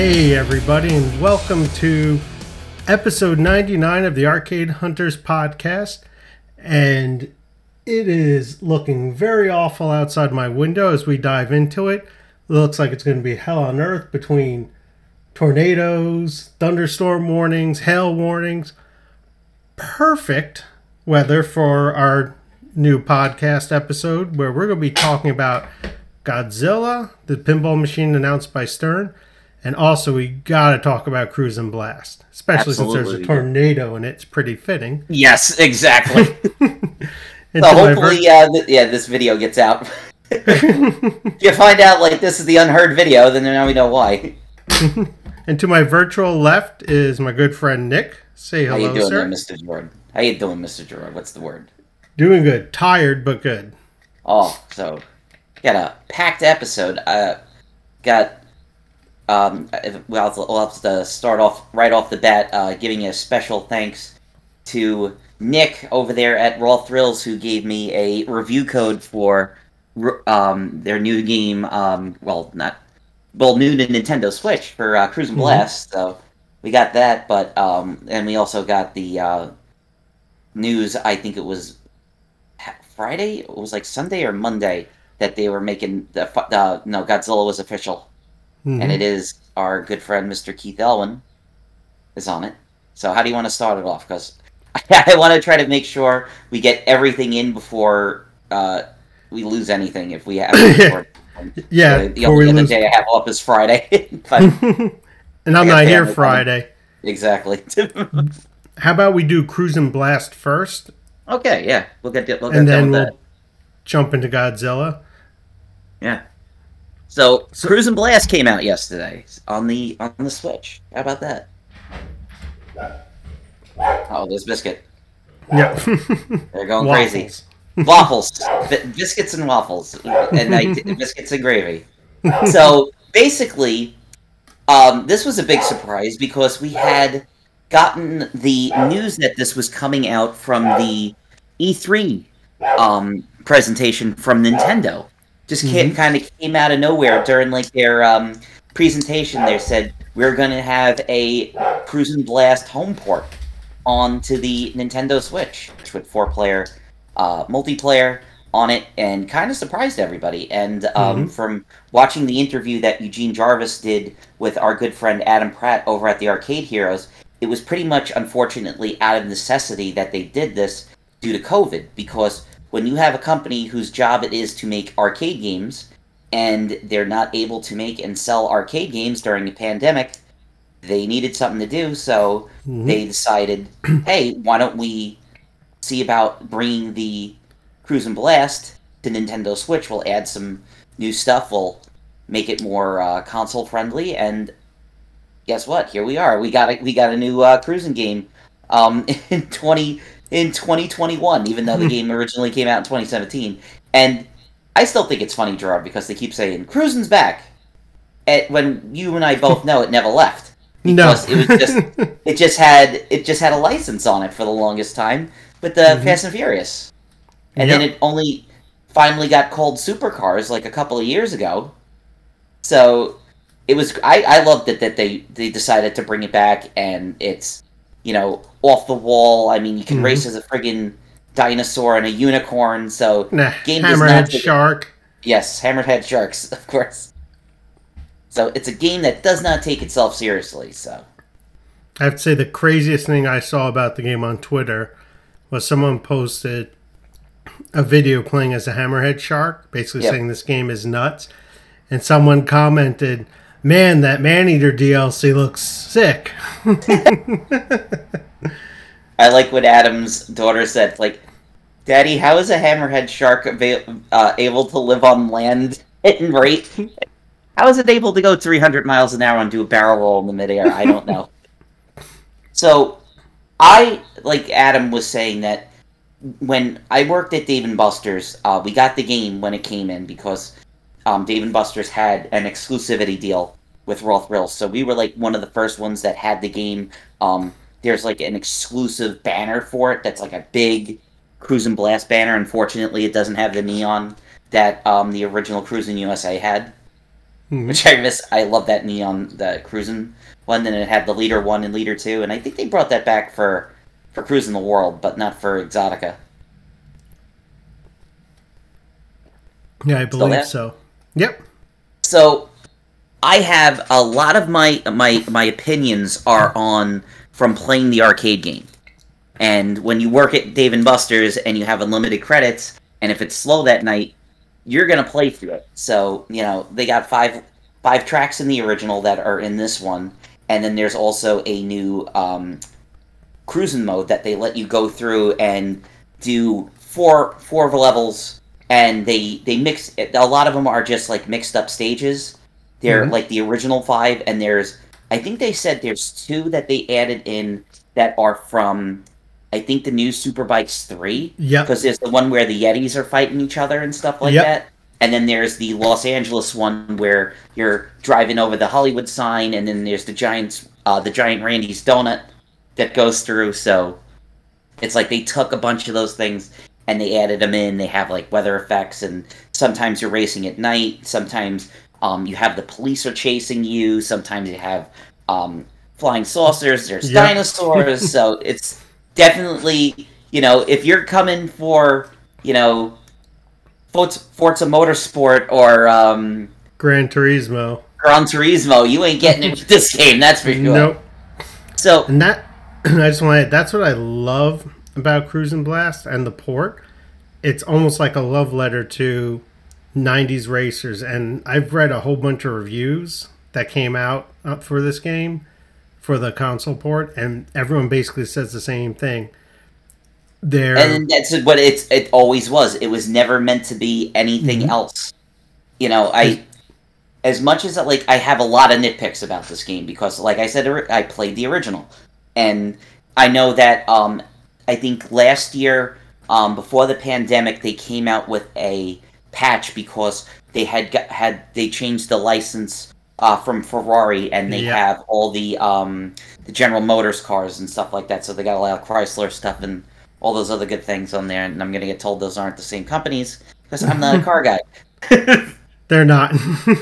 Hey everybody, and welcome to episode 99 of the Arcade Hunters podcast. And it is looking very awful outside my window as we dive into it. It looks like it's going to be hell on earth between tornadoes, thunderstorm warnings, hail warnings. Perfect weather for our new podcast episode where we're going to be talking about Godzilla, the pinball machine announced by Stern, and also we got to talk about Cruis'n Blast, especially since there's a tornado in it. It's pretty fitting. Yes, exactly. So hopefully, this video gets out. If you find out, like, this is the unheard video, then now we know why. And to my virtual left is my good friend Nick. Say hello, sir. How you doing, Mr. Jordan? What's the word? Doing good. Tired, but good. Oh, so... got a packed episode. I'll have to start off right off the bat giving a special thanks to Nick over there at Raw Thrills, who gave me a review code for their new game, new to Nintendo Switch for Cruis'n Blast. So we got that, but and we also got the news. I think it was Friday. It was like Sunday or Monday that they were making Godzilla was official. Mm-hmm. And it is our good friend, Mr. Keith Elwin, is on it. So how do you want to start it off? Because I want to try to make sure we get everything in before we lose anything if we have to. Yeah. The only other day I have up is Friday. But and I'm not here Friday. Exactly. How about we do Cruis'n Blast first? Okay, yeah. We'll jump into Godzilla. Yeah. So Cruis'n Blast came out yesterday on the Switch. How about that? Oh, there's Biscuit. Yeah. They're going crazy. Waffles. Biscuits and waffles. And biscuits and gravy. So, basically, this was a big surprise because we had gotten the news that this was coming out from the E3 presentation from Nintendo. Just kind of came out of nowhere during like their presentation. They said we're going to have a Cruis'n Blast home port onto the Nintendo Switch with 4-player multiplayer on it, and kind of surprised everybody. And from watching the interview that Eugene Jarvis did with our good friend Adam Pratt over at the Arcade Heroes, it was pretty much unfortunately out of necessity that they did this due to COVID, because when you have a company whose job it is to make arcade games, and they're not able to make and sell arcade games during a pandemic, they needed something to do, so they decided, hey, why don't we see about bringing the Cruis'n Blast to Nintendo Switch? We'll add some new stuff, we'll make it more console-friendly, and guess what? Here we are. We got a new Cruis'n game in 2021, even though the game originally came out in 2017. And I still think it's funny, Gerard, because they keep saying, Cruis'n's back! When you and I both know it never left. Because it was just it just had a license on it for the longest time with the Fast and Furious. And then it only finally got called Supercars like a couple of years ago. So it was I loved it that they decided to bring it back, and it's off the wall. I mean, you can race as a friggin' dinosaur and a unicorn, so... game hammerhead shark. Yes, hammerhead sharks, of course. So it's a game that does not take itself seriously, so... I have to say the craziest thing I saw about the game on Twitter was someone posted a video playing as a hammerhead shark, basically saying this game is nuts, and someone commented... Man, that Maneater DLC looks sick. I like what Adam's daughter said. Like, Daddy, how is a hammerhead shark able to live on land and rate? How is it able to go 300 miles an hour and do a barrel roll in the midair? I don't know. So, I, like Adam was saying, that when I worked at Dave & Buster's, we got the game when it came in because... Dave & Buster's had an exclusivity deal with Raw Thrills, so we were like one of the first ones that had the game. There's like an exclusive banner for it that's like a big Cruis'n Blast banner. Unfortunately, it doesn't have the neon that the original Cruis'n USA had. which I miss. I love that neon, the Cruis'n one, and it had the Leader 1 and Leader 2, and I think they brought that back for Cruis'n the World, but not for Exotica. Yeah, I believe so. Yep. So, I have a lot of my opinions are on from playing the arcade game. And when you work at Dave & Buster's and you have unlimited credits, and if it's slow that night, you're going to play through it. So, you know, they got five tracks in the original that are in this one, and then there's also a new Cruis'n mode that they let you go through and do four levels, and they mix it. A lot of them are just, like, mixed-up stages. They're, like, the original five, and there's... I think they said there's two that they added in that are from... I think the new Superbikes 3, because there's the one where the Yetis are fighting each other and stuff like that. And then there's the Los Angeles one where you're driving over the Hollywood sign, and then there's the giant Randy's Donut that goes through. So it's like they took a bunch of those things and they added them in. They have like weather effects, and sometimes you're racing at night. Sometimes you have the police are chasing you. Sometimes you have flying saucers. There's dinosaurs. So it's... Definitely, you know, if you're coming for, you know, Forza Motorsport or Gran Turismo, you ain't getting it with this game, that's for sure. Nope. So, and that I just want to add, that's what I love about Cruis'n Blast and the port. It's almost like a love letter to 90s racers, and I've read a whole bunch of reviews that came out for this game. For the console port, and everyone basically says the same thing. And that's what it always was. It was never meant to be anything else. You know, as much as I have a lot of nitpicks about this game because, like I said, I played the original, and I know that I think last year, before the pandemic, they came out with a patch because they had changed the license. From Ferrari, and they have all the General Motors cars and stuff like that, so they got a lot of Chrysler stuff and all those other good things on there, and I'm going to get told those aren't the same companies, because I'm not a car guy. They're not. All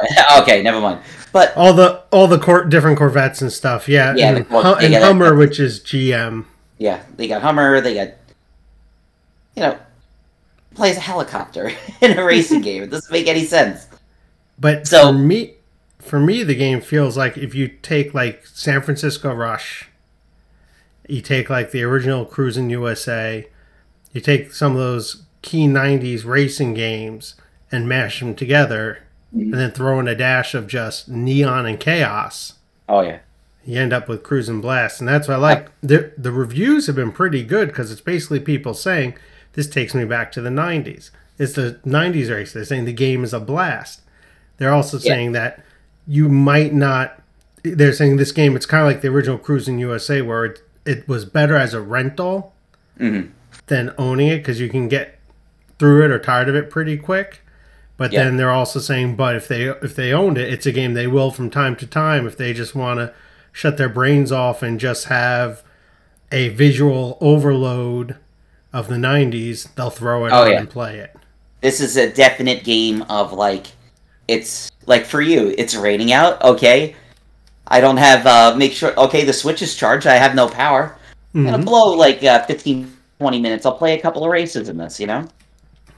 right. Okay, never mind. But all the different Corvettes and stuff, and Hummer, which is GM. Yeah, they got Hummer, they got, you know, plays a helicopter in a racing game. It doesn't make any sense. But so, for me, the game feels like if you take, like, San Francisco Rush, you take, like, the original Cruis'n USA, you take some of those key 90s racing games and mash them together, and then throw in a dash of just neon and chaos. Oh, yeah. You end up with Cruis'n Blast, and that's what I like. The reviews have been pretty good, because it's basically people saying, this takes me back to the 90s. It's the 90s race. They're saying the game is a blast. They're also saying that you might not... They're saying this game, it's kind of like the original Cruis'n USA, where it was better as a rental than owning it, because you can get through it or tired of it pretty quick. But then they're also saying, but if they owned it, it's a game they will from time to time, if they just want to shut their brains off and just have a visual overload of the 90s, they'll throw it on and play it. This is a definite game of, like... It's, like, for you, it's raining out, okay. I don't have, the Switch is charged, I have no power. I'm gonna blow, 15, 20 minutes, I'll play a couple of races in this, you know?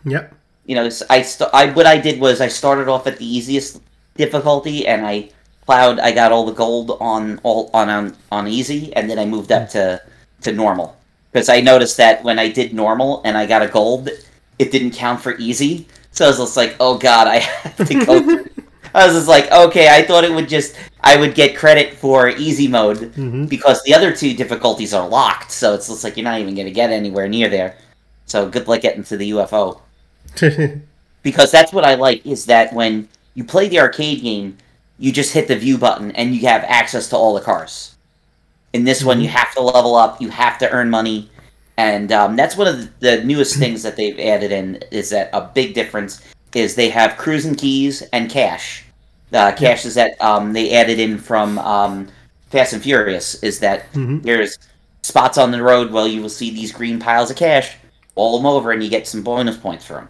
Yep. You know, what I did was I started off at the easiest difficulty, and I plowed, I got all the gold on easy, and then I moved up to normal. Because I noticed that when I did normal and I got a gold, it didn't count for easy. So I was just like, oh god, I have to go through. I was just like, okay, I thought I would get credit for easy mode because the other two difficulties are locked. So it's just like, you're not even going to get anywhere near there. So good luck getting to the UFO. Because that's what I like, is that when you play the arcade game, you just hit the view button and you have access to all the cars. In this one, you have to level up, you have to earn money. And that's one of the newest things that they've added in, is that a big difference is they have Cruis'n keys and cash. Cash is that they added in from Fast and Furious, is that there's spots on the road where you will see these green piles of cash, roll them over, and you get some bonus points for them.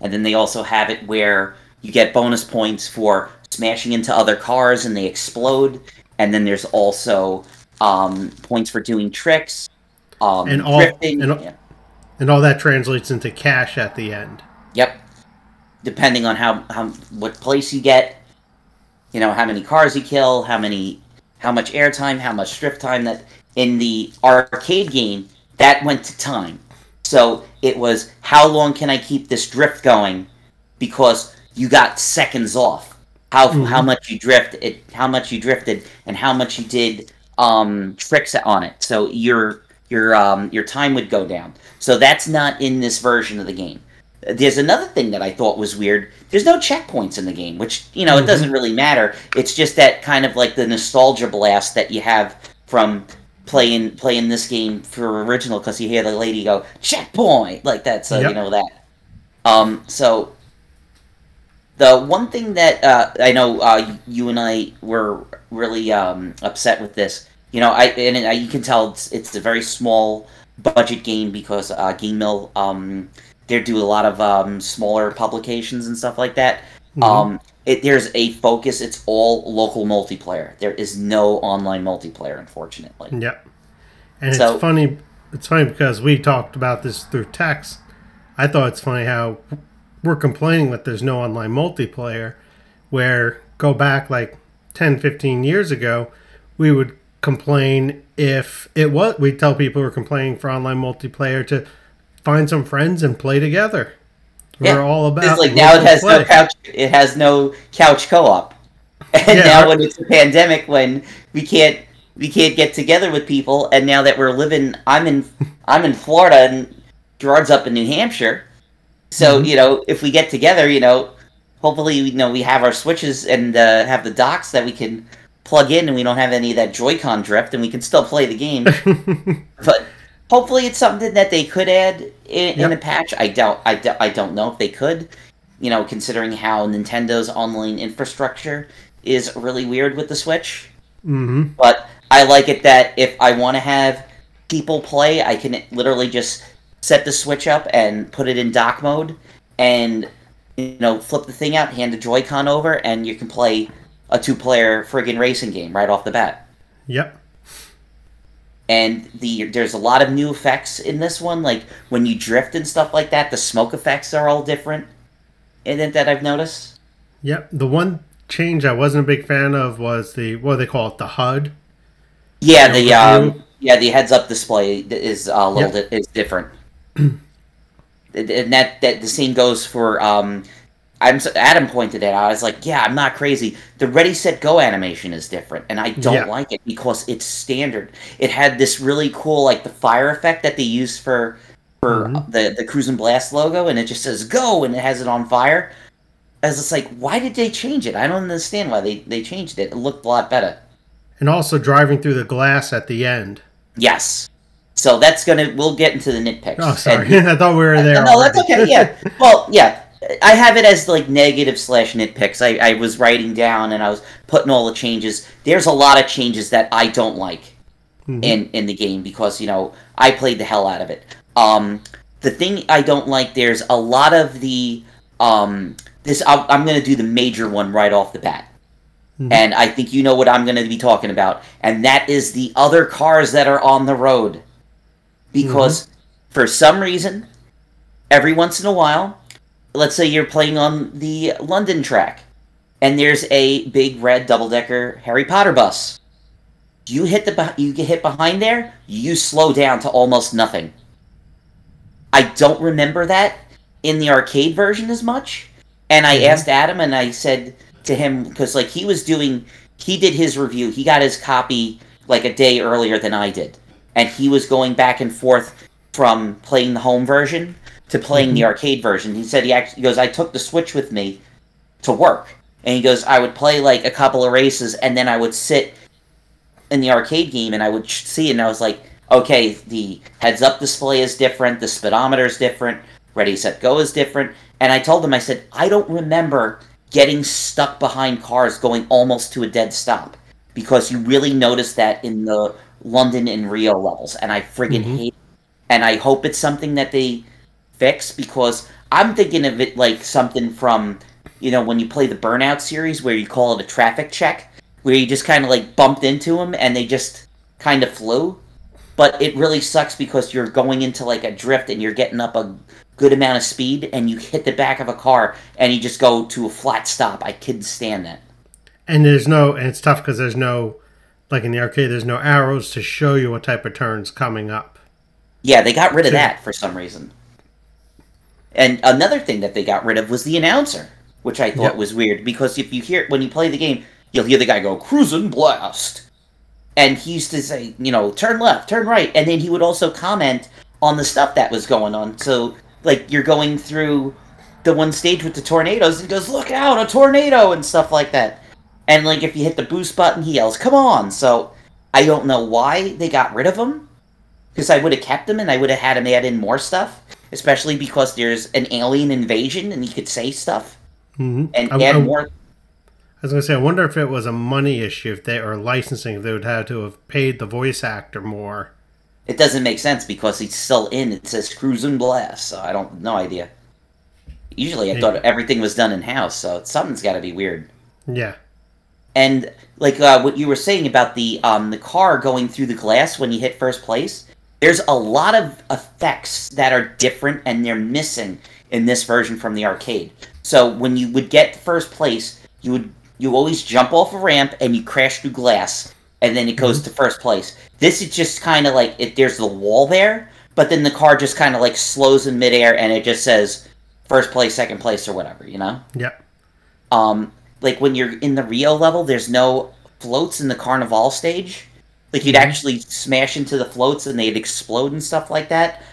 And then they also have it where You get bonus points for smashing into other cars and they explode. And then there's also points for doing tricks. And all that translates into cash at the end. Yep. Depending on what place you get, you know, how many cars you kill, how much airtime, how much drift time. That in the arcade game, that went to time. So it was, how long can I keep this drift going? Because you got seconds off. How much you drifted, and how much you did tricks on it. So your time would go down. So that's not in this version of the game. There's another thing that I thought was weird. There's no checkpoints in the game, which, you know, it doesn't really matter. It's just that kind of like the nostalgia blast that you have from playing this game for original, because you hear the lady go, checkpoint! Like that, so you know that. So the one thing that I know you and I were really upset with this, you know, you can tell it's a very small budget game because Game Mill... they do a lot of smaller publications and stuff like that. Mm-hmm. There's a focus. It's all local multiplayer. There is no online multiplayer, unfortunately. Yep. And so, it's funny because we talked about this through text. I thought it's funny how we're complaining that there's no online multiplayer, where go back like 10, 15 years ago, we would complain if it was... We'd tell people we're complaining for online multiplayer to... find some friends and play together. Yeah. We're all about... Like now it has no couch co-op. And now when it's a pandemic, when we can't get together with people, and now that we're living... I'm in Florida and Gerard's up in New Hampshire. So, you know, if we get together, you know, hopefully, you know, we have our Switches and have the docks that we can plug in, and we don't have any of that Joy-Con drift, and we can still play the game. But... hopefully it's something that they could add in a patch. I don't know if they could, you know, considering how Nintendo's online infrastructure is really weird with the Switch. Mm-hmm. But I like it that if I want to have people play, I can literally just set the Switch up and put it in dock mode and, you know, flip the thing out, hand the Joy-Con over, and you can play a two-player friggin' racing game right off the bat. Yep. And there's a lot of new effects in this one, like when you drift and stuff like that, the smoke effects are all different that I've noticed. Yep. The one change I wasn't a big fan of was the HUD. Yeah, the heads-up display is a little is different. And that the same goes for Adam pointed it out. I was like, yeah, I'm not crazy. The Ready, Set, Go animation is different, and I don't like it because it's standard. It had this really cool, like, the fire effect that they used for the Cruis'n Blast logo, and it just says go, and it has it on fire. I was just like, why did they change it? I don't understand why they changed it. It looked a lot better. And also driving through the glass at the end. Yes. So that's we'll get into the nitpicks. Oh, sorry. I thought we were there. No, that's okay, yeah. Well, yeah. I have it as, like, negative / nitpicks. I was writing down, and I was putting all the changes. There's a lot of changes that I don't like in the game because, you know, I played the hell out of it. The thing I don't like, there's a lot of the... I'm going to do the major one right off the bat. Mm-hmm. And I think you know what I'm going to be talking about. And that is the other cars that are on the road. Because, for some reason, every once in a while... let's say you're playing on the London track, and there's a big red double-decker Harry Potter bus. You get hit behind there, you slow down to almost nothing. I don't remember that in the arcade version as much, and I asked Adam, and I said to him, because like he did his review, he got his copy like a day earlier than I did, and he was going back and forth from playing the home version to playing the arcade version. He said he goes, I took the Switch with me to work. And he goes, I would play like a couple of races, and then I would sit in the arcade game, and I would see it, and I was like, okay, the heads-up display is different, the speedometer is different, Ready, Set, Go is different. And I told him, I said, I don't remember getting stuck behind cars going almost to a dead stop, because you really noticed that in the London and Rio levels, and I friggin' hate it. And I hope it's something that they fix, because I'm thinking of it like something from you know, when you play the Burnout series where you call it a traffic check, where you just kind of like bumped into them and they just kind of flew. But it really sucks because you're going into like a drift and you're getting up a good amount of speed and you hit the back of a car and you just go to a flat stop. I couldn't stand that. And there's no, and it's tough because there's no, like in the arcade, there's no arrows to show you what type of turn's coming up. Yeah, they got rid of that for some reason. And another thing that they got rid of was the announcer, which I thought was weird because if you hear, when you play the game, you'll hear the guy go, Cruis'n Blast. And he used to say, you know, turn left, turn right. And then he would also comment on the stuff that was going on. So, like, you're going through the one stage with the tornadoes and he goes, look out, a tornado, and stuff like that. And, like, if you hit the boost button, he yells, come on. So, I don't know why they got rid of him. Because I would have kept him and I would have had him add in more stuff. Especially because there's an alien invasion and he could say stuff. Mm-hmm. And add more... I was going to say, I wonder if it was a money issue, if they or licensing, if they would have to have paid the voice actor more. It doesn't make sense because he's still in. It says Cruis'n Blast, so I don't, no idea. Usually I thought everything was done in-house, so something's got to be weird. Yeah. And, like, what you were saying about the car going through the glass when you hit first place, there's a lot of effects that are different and they're missing in this version from the arcade. So when you would get first place, you would... You always jump off a ramp and you crash through glass, and then it goes to first place. This is just kind of like, there's the wall there, but then the car just kind of like slows in midair and it just says first place, second place, or whatever, you know? Yeah. Like when you're in the Rio level, there's no floats in the Carnival stage. Like you'd actually smash into the floats and they'd explode and stuff like that.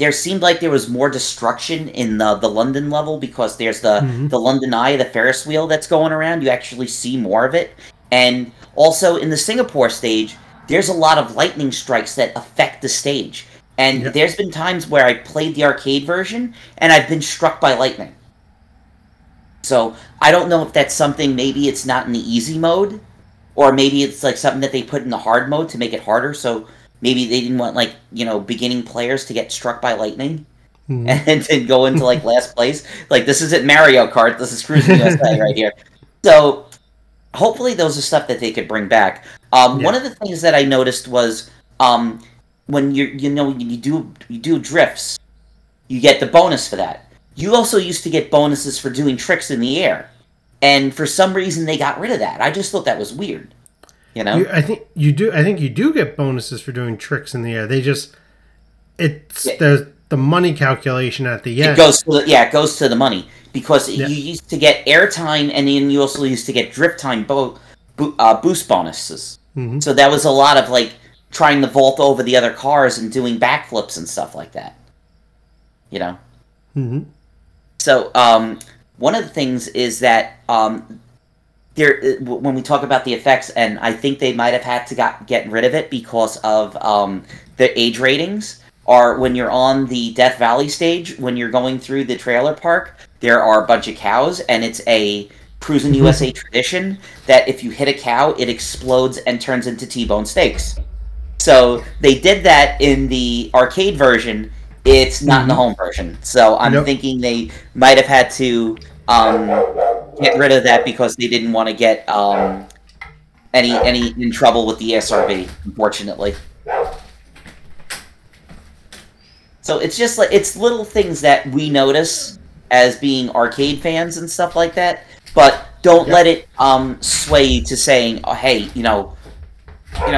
There seemed like there was more destruction in the London level because there's the London Eye, the Ferris wheel that's going around. You actually see more of it. And also in the Singapore stage, there's a lot of lightning strikes that affect the stage. And there's been times where I played the arcade version and I've been struck by lightning. So I don't know if that's something, maybe it's not in the easy mode, or maybe it's like something that they put in the hard mode to make it harder. So maybe they didn't want, like, you know, beginning players to get struck by lightning and then go into, like, last place. Like, this isn't Mario Kart. This is Cruis'n USA right here. So, hopefully those are stuff that they could bring back. One of the things that I noticed was when you do drifts, you get the bonus for that. You also used to get bonuses for doing tricks in the air. And for some reason, they got rid of that. I just thought that was weird. You know? I think you do get bonuses for doing tricks in the air. They just, it's the money calculation at the end. It goes to the money because you used to get airtime and then you also used to get drift time boost bonuses. Mm-hmm. So that was a lot of like trying to vault over the other cars and doing backflips and stuff like that. You know. Mm-hmm. So one of the things is that. There, when we talk about the effects, and I think they might have had to get rid of it because of the age ratings, are when you're on the Death Valley stage, when you're going through the trailer park, there are a bunch of cows, and it's a Cruis'n USA tradition that if you hit a cow, it explodes and turns into T-bone steaks. So they did that in the arcade version. It's not in the home version. So I'm thinking they might have had to... get rid of that because they didn't want to get any in trouble with the SRV, unfortunately. So it's just like it's little things that we notice as being arcade fans and stuff like that, but don't let it sway you to saying, "Oh, hey, you know,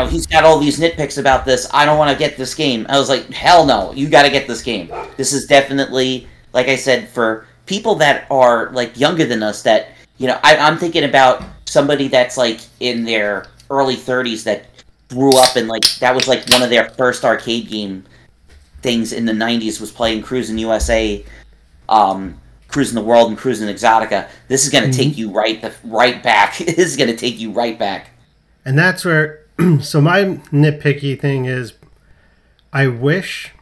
he's got all these nitpicks about this. I don't want to get this game." I was like, "Hell no, you got to get this game." This is definitely, like I said, for people that are like younger than us that, you know, I'm thinking about somebody that's like in their early 30s that grew up and like that was like one of their first arcade game things in the 90s was playing Cruis'n USA, Cruis'n the World, and Cruis'n Exotica. This is going to take you right back. This is going to take you right back. And that's where, so my nitpicky thing is I wish...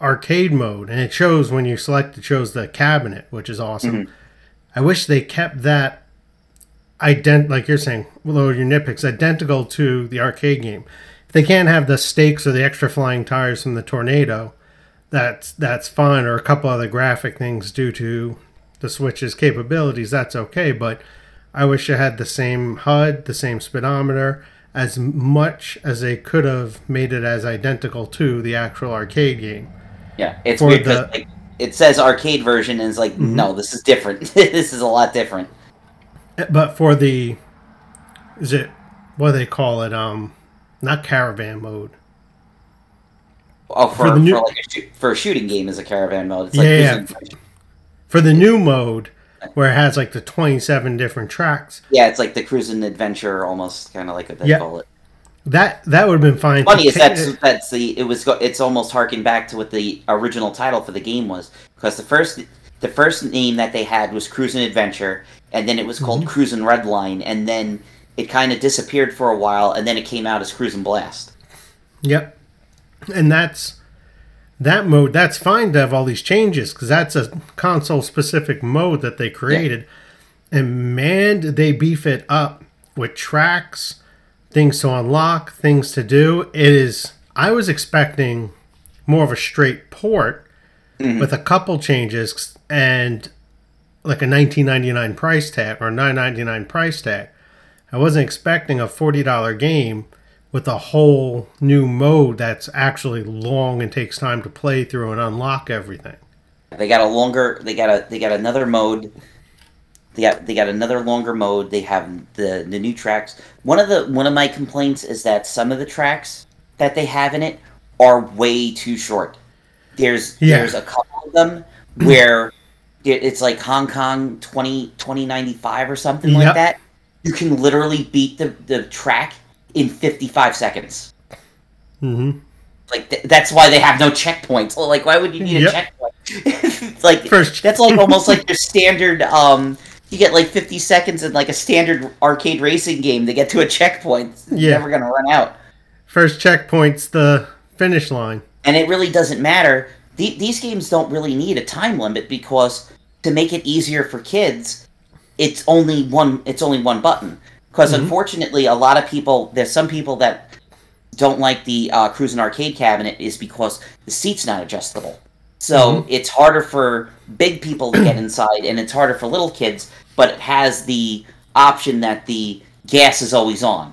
arcade mode, and it shows when you select, it shows the cabinet, which is awesome. I wish they kept that like you're saying, lower your nitpicks, identical to the arcade game. If they can't have the stakes or the extra flying tires from the tornado, that's fine, or a couple other graphic things due to the Switch's capabilities, that's okay, but I wish it had the same HUD, the same speedometer, as much as they could have made it as identical to the actual arcade game. Yeah, it's weird because it says arcade version, and it's like, no, this is different. This is a lot different. But for the, is it, what do they call it? Not caravan mode. Oh, for a shooting game is a caravan mode. It's like for the new mode, where it has like the 27 different tracks. Yeah, it's like the Cruis'n Adventure, almost kind of like what they call it. That would have been fine. Funny is it's almost harking back to what the original title for the game was, because the first name that they had was Cruis'n Adventure, and then it was called Cruis'n Redline, and then it kind of disappeared for a while, and then it came out as Cruis'n Blast. Yep. And that mode, that's fine to have all these changes, because that's a console-specific mode that they created. Yeah. And man, did they beef it up with tracks, things to unlock, things to do. It is, I was expecting more of a straight port with a couple changes and like a $19.99 price tag or $9.99 price tag. I wasn't expecting a $40 game with a whole new mode that's actually long and takes time to play through and unlock everything. They got a longer. They got another mode. They got another longer mode. They have the new tracks. One of my complaints is that some of the tracks that they have in it are way too short. There's a couple of them where it's like Hong Kong 2095 or something like that. You can literally beat the track in 55 seconds. Like that's why they have no checkpoints. Like, why would you need a checkpoint? It's like that's like almost like your standard. You get like 50 seconds in like a standard arcade racing game to get to a checkpoint. It's never gonna run out. First checkpoint's the finish line, and it really doesn't matter. These games don't really need a time limit, because to make it easier for kids, it's only one button. Because unfortunately, a lot of people, there's some people that don't like the Cruis'n Arcade cabinet is because the seat's not adjustable. So it's harder for big people to get inside, and it's harder for little kids, but it has the option that the gas is always on.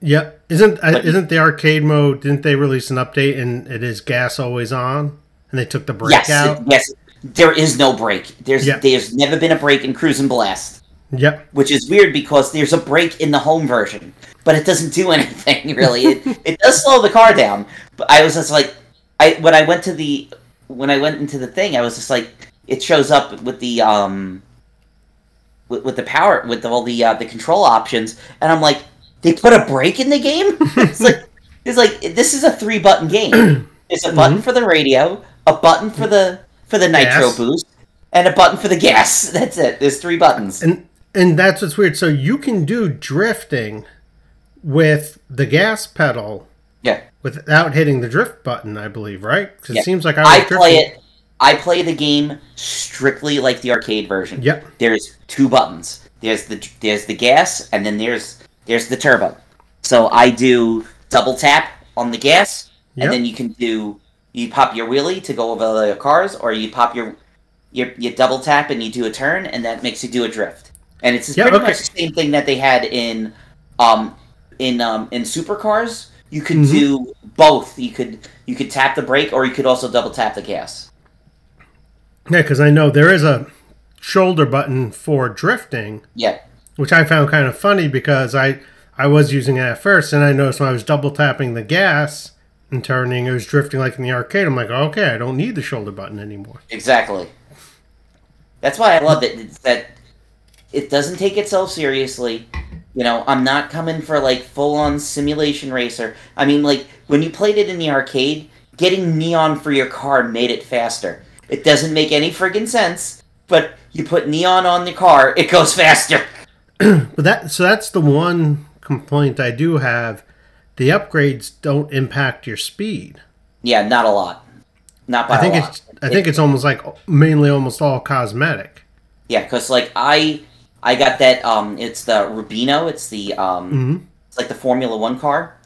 Yep. Isn't the arcade mode, didn't they release an update and it is gas always on? And they took the brake out? Yes. There is no brake. There's never been a brake in Cruis'n Blast. Yep. Which is weird, because there's a brake in the home version, but it doesn't do anything, really. It does slow the car down. But I was just like, when I went into the thing, I was just like, it shows up with the all the control options, and I'm like, they put a brake in the game? it's like this is a 3-button game. There's a button for the radio, a button for the nitro boost, and a button for the gas. That's it. There's 3 buttons. And that's what's weird. So you can do drifting with the gas pedal without hitting the drift button, I believe, right? Because it seems like I play the game strictly like the arcade version. Yep. There's 2 buttons. There's the gas, and then there's the turbo. So I do double tap on the gas, and then you pop your wheelie to go over the cars, or you pop your double tap and you do a turn, and that makes you do a drift. And it's pretty much the same thing that they had in Supercars. You could do both. You could tap the brake, or you could also double tap the gas. Yeah, because I know there is a shoulder button for drifting. Yeah, which I found kind of funny, because I was using it at first, and I noticed when I was double tapping the gas and turning, it was drifting like in the arcade. I'm like, okay, I don't need the shoulder button anymore. Exactly. That's why I love it. It's that it doesn't take itself seriously. You know, I'm not coming for, like, full-on simulation racer. I mean, like, when you played it in the arcade, getting neon for your car made it faster. It doesn't make any friggin' sense, but you put neon on the car, it goes faster. So that's the one complaint I do have. The upgrades don't impact your speed. Yeah, not a lot. Not by a lot. I think it's almost like mainly almost all cosmetic. Yeah, because, like, I got that, it's the Rubino, it's like the Formula 1 car.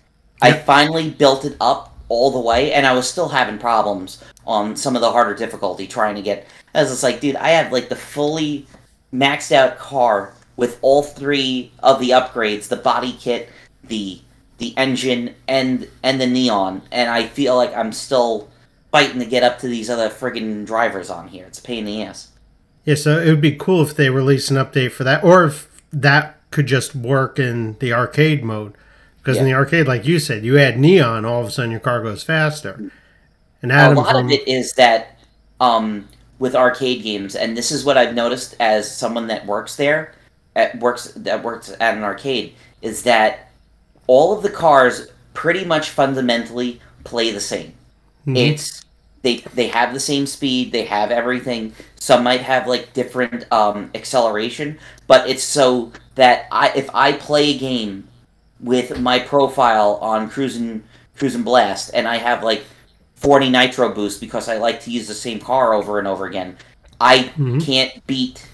Yep. I finally built it up all the way, and I was still having problems on some of the harder difficulty trying to get... I was just like, dude, I have, like, the fully maxed out car with all three of the upgrades, the body kit, the engine, and the neon, and I feel like I'm still fighting to get up to these other friggin' drivers on here. It's a pain in the ass. Yeah, so it would be cool if they release an update for that, or if that could just work in the arcade mode. Because in the arcade, like you said, you add neon, all of a sudden your car goes faster. And Adam, a lot of it is that with arcade games, and this is what I've noticed as someone that works there, that works at an arcade, is that all of the cars pretty much fundamentally play the same. Mm-hmm. It's they have the same speed, they have everything. Some might have like different acceleration, but it's so that if I play a game with my profile on Cruis'n Blast, and I have like 40 nitro boost because I like to use the same car over and over again, I can't beat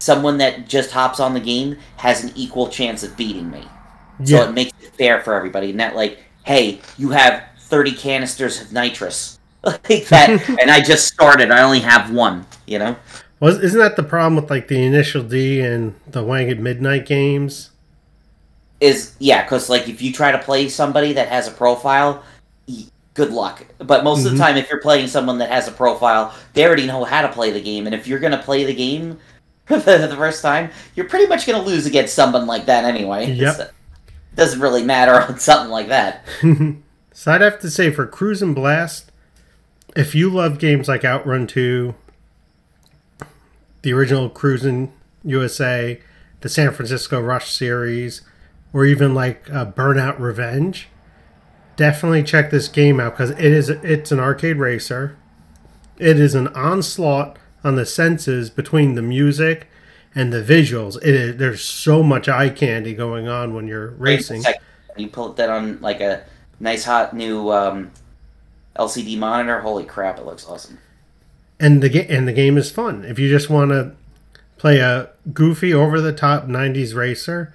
someone that just hops on the game. Has an equal chance of beating me. Yeah. So it makes it fair for everybody. And that, like, hey, you have 30 canisters of nitrous like that, and I just started. I only have one, you know. Well, isn't that the problem with like the Initial D and the Wanged Midnight games? Because like if you try to play somebody that has a profile, good luck. But most of the time, if you're playing someone that has a profile, they already know how to play the game. And if you're going to play the game for the first time, you're pretty much going to lose against someone like that anyway. Yep. So it doesn't really matter on something like that. So I'd have to say for Cruis'n Blast, if you love games like Outrun 2, the original Cruis'n USA, the San Francisco Rush series, or even like Burnout Revenge, definitely check this game out because it's an arcade racer. It is an onslaught on the senses between the music and the visuals. There's so much eye candy going on when you're racing. You pull that on like a nice hot new LCD monitor. Holy crap, it looks awesome. And the game is fun. If you just want to play a goofy, over-the-top 90s racer,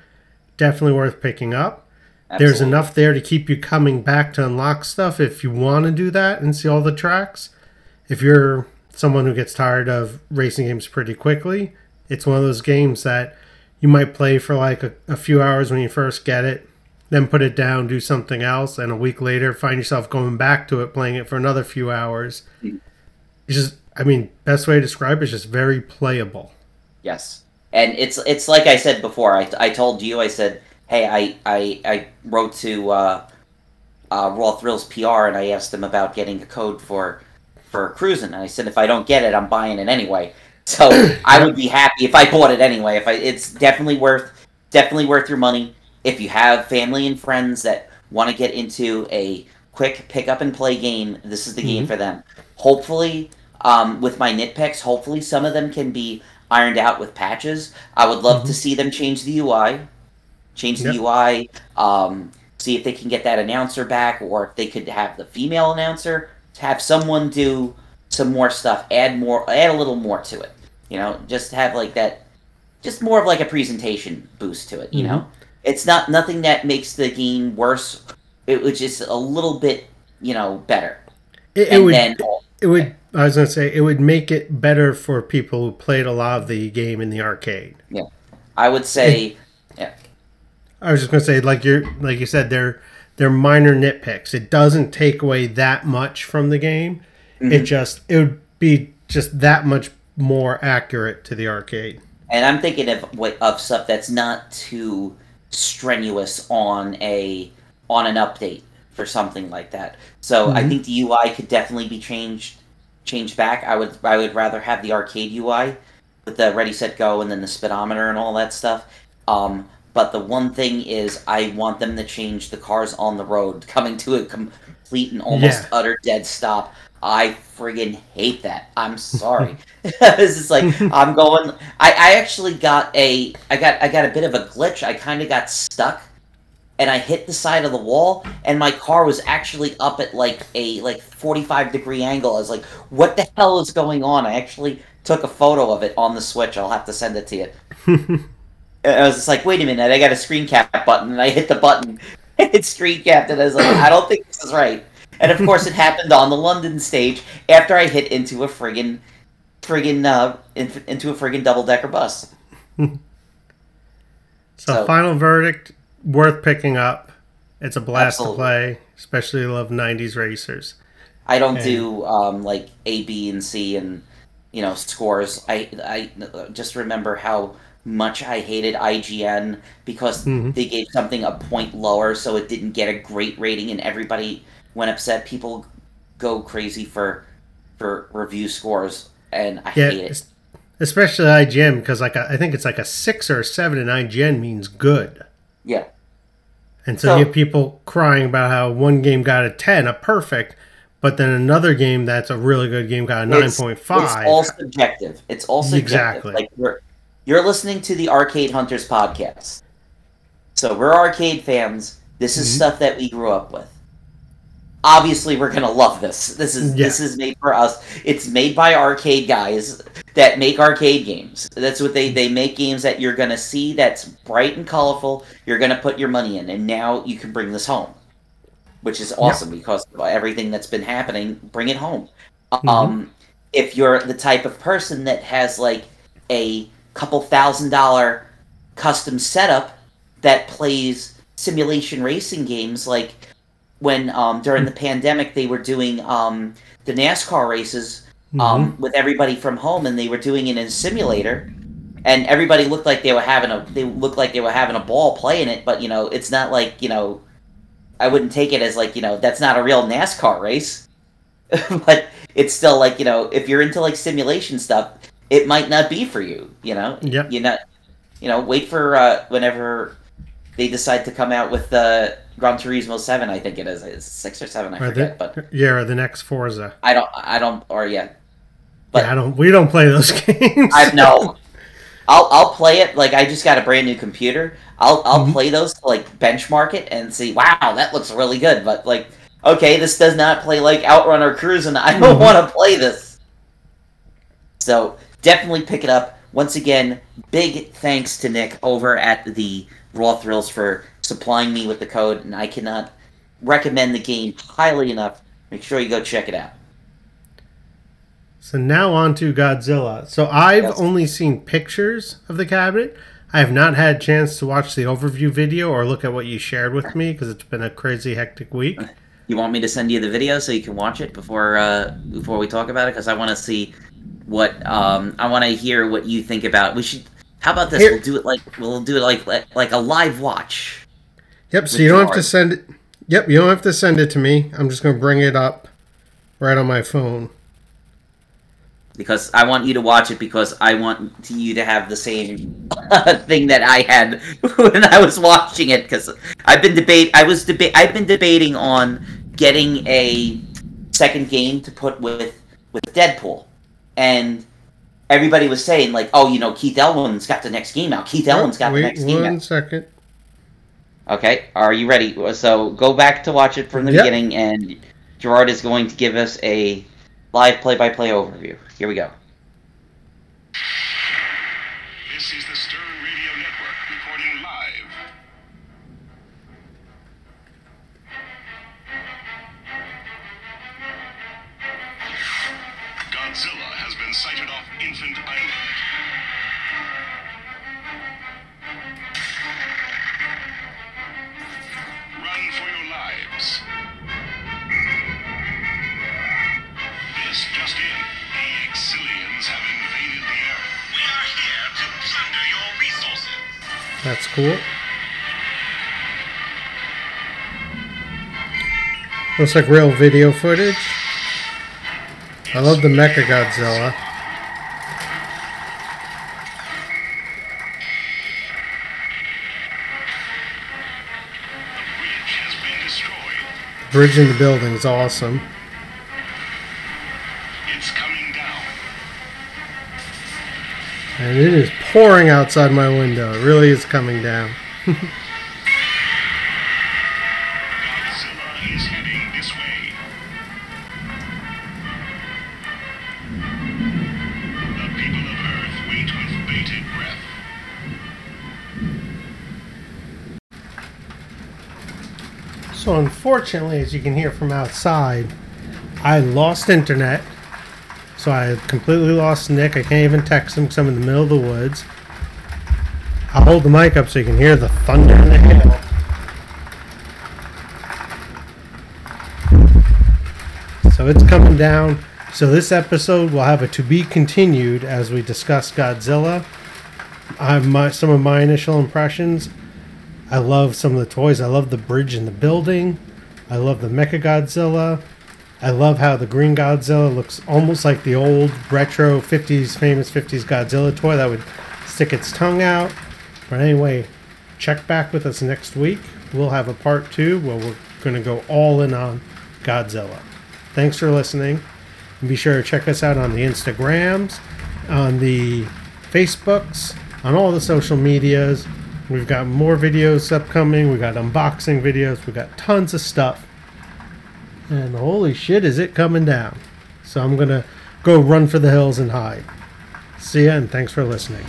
definitely worth picking up. Absolutely. There's enough there to keep you coming back to unlock stuff if you want to do that and see all the tracks. If you're someone who gets tired of racing games pretty quickly, it's one of those games that you might play for like a few hours when you first get it, then put it down, do something else, and a week later find yourself going back to it, playing it for another few hours. It's just, I mean, best way to describe it is just very playable. Yes. And it's like I said before. I told you, I said, hey, I wrote to Raw Thrills PR, and I asked them about getting a code for Cruis'n. And I said, if I don't get it, I'm buying it anyway. So I would be happy if I bought it anyway. It's definitely worth your money. If you have family and friends that want to get into a quick pick-up-and-play game, this is the game for them. Hopefully, with my nitpicks, hopefully some of them can be ironed out with patches. I would love to see them change the UI. See if they can get that announcer back, or if they could have the female announcer, have someone do some more stuff, add a little more to it. You know, just have like that, just more of like a presentation boost to it, you know? It's nothing that makes the game worse. It was just a little bit, you know, better. I was going to say, it would make it better for people who played a lot of the game in the arcade. Yeah. I would say, I was just going to say, like you said, they're minor nitpicks. It doesn't take away that much from the game. It would be just that much more accurate to the arcade. And I'm thinking of stuff that's not too strenuous on an update for something like that. So I think the UI could definitely be changed back. I would rather have the arcade UI with the Ready, Set, Go, and then the speedometer and all that stuff. But the one thing is, I want them to change the cars on the road coming to a complete and almost utter dead stop. I friggin' hate that. I'm sorry. This is like I'm going. I actually got a bit of a glitch. I kind of got stuck, and I hit the side of the wall, and my car was actually up at like 45-degree angle. I was like, what the hell is going on? I actually took a photo of it on the Switch. I'll have to send it to you. I was just like, wait a minute, I got a screen cap button, and I hit the button, It's Street Captain. I was like, I don't think this is right. And of course, it happened on the London stage after I hit into a friggin' double-decker bus. So, final verdict, worth picking up. It's a blast to play, especially love 90s racers. I don't do like A, B, and C and scores. I just remember how much I hated IGN because they gave something a point lower, so it didn't get a great rating, and everybody went upset. People go crazy for review scores, and I hate it. Especially IGN, because I think it's like a 6 or a 7 in IGN means good. Yeah. And so you have people crying about how one game got a 10, a perfect, but then another game that's a really good game got a 9.5. It's all subjective. Exactly. Like you're listening to the Arcade Hunters podcast. So we're arcade fans. This is stuff that we grew up with. Obviously, we're going to love this. This is made for us. It's made by arcade guys that make arcade games. That's what they make games that you're going to see that's bright and colorful. You're going to put your money in. And now you can bring this home, which is awesome because of everything that's been happening. Bring it home. If you're the type of person that has like a couple $1,000 custom setup that plays simulation racing games like... When during the pandemic they were doing the NASCAR races with everybody from home, and they were doing it in a simulator, and everybody looked like they were having a ball playing it, but it's not like I wouldn't take it as like that's not a real NASCAR race, but it's still like if you're into like simulation stuff, it might not be for you. You're not wait for whenever they decide to come out with the. Gran Turismo 7, I think it is. It's 6 or 7, I forget. Or the next Forza. We don't play those games. I'll play it. Like I just got a brand new computer. I'll play those to like benchmark it and see. Wow, that looks really good. But like, okay, this does not play like Outrun or Cruis'n. I don't want to play this. So definitely pick it up. Once again, big thanks to Nick over at the Raw Thrills for supplying me with the code, and I cannot recommend the game highly enough. Make sure you go check it out. So now on to Godzilla. So I've only seen pictures of the cabinet. I have not had a chance to watch the overview video or look at what you shared with me because it's been a crazy, hectic week. You want me to send you the video so you can watch it before we talk about it? Because I want to see what I want to hear what you think about. We should. How about this? We'll do it like a live watch. Yep, so you don't have to send it. Yep, you don't have to send it to me. I'm just going to bring it up right on my phone. Because I want you to watch it because I want you to have the same thing that I had when I was watching it because I've been debating on getting a second game to put with Deadpool. And everybody was saying like, "Oh, Keith Elwin's got the next game out. Keith Elwin's got the next game out." Wait 1 second. Okay, are you ready? So go back to watch it from the beginning, and Gerard is going to give us a live play-by-play overview. Here we go. This is the Stern Radio Network recording live. Godzilla has been sighted off Infant Island. Run for your lives. This just in. The Exilians have invaded the Earth. We are here to plunder your resources. That's cool. Looks like real video footage. I love the Mecha Godzilla. Bridge in the building is awesome. It's coming down. And it is pouring outside my window. It really is coming down. Godzilla is heading this way. The people of Earth wait with bated breath. So unfortunately, as you can hear from outside, I lost internet. So I completely lost Nick. I can't even text him because I'm in the middle of the woods. I'll hold the mic up so you can hear the thunder in the hail. So it's coming down. So this episode will have a to be continued as we discuss Godzilla. Some of my initial impressions. I love some of the toys. I love the bridge in the building. I love the Mecha Godzilla. I love how the green Godzilla looks almost like the old retro 50s, famous 50s Godzilla toy that would stick its tongue out. But anyway, check back with us next week. We'll have a part 2 where we're going to go all in on Godzilla. Thanks for listening. And be sure to check us out on the Instagrams, on the Facebooks, on all the social medias. We've got more videos upcoming. We've got unboxing videos. We've got tons of stuff. And holy shit, is it coming down. So I'm going to go run for the hills and hide. See ya, and thanks for listening.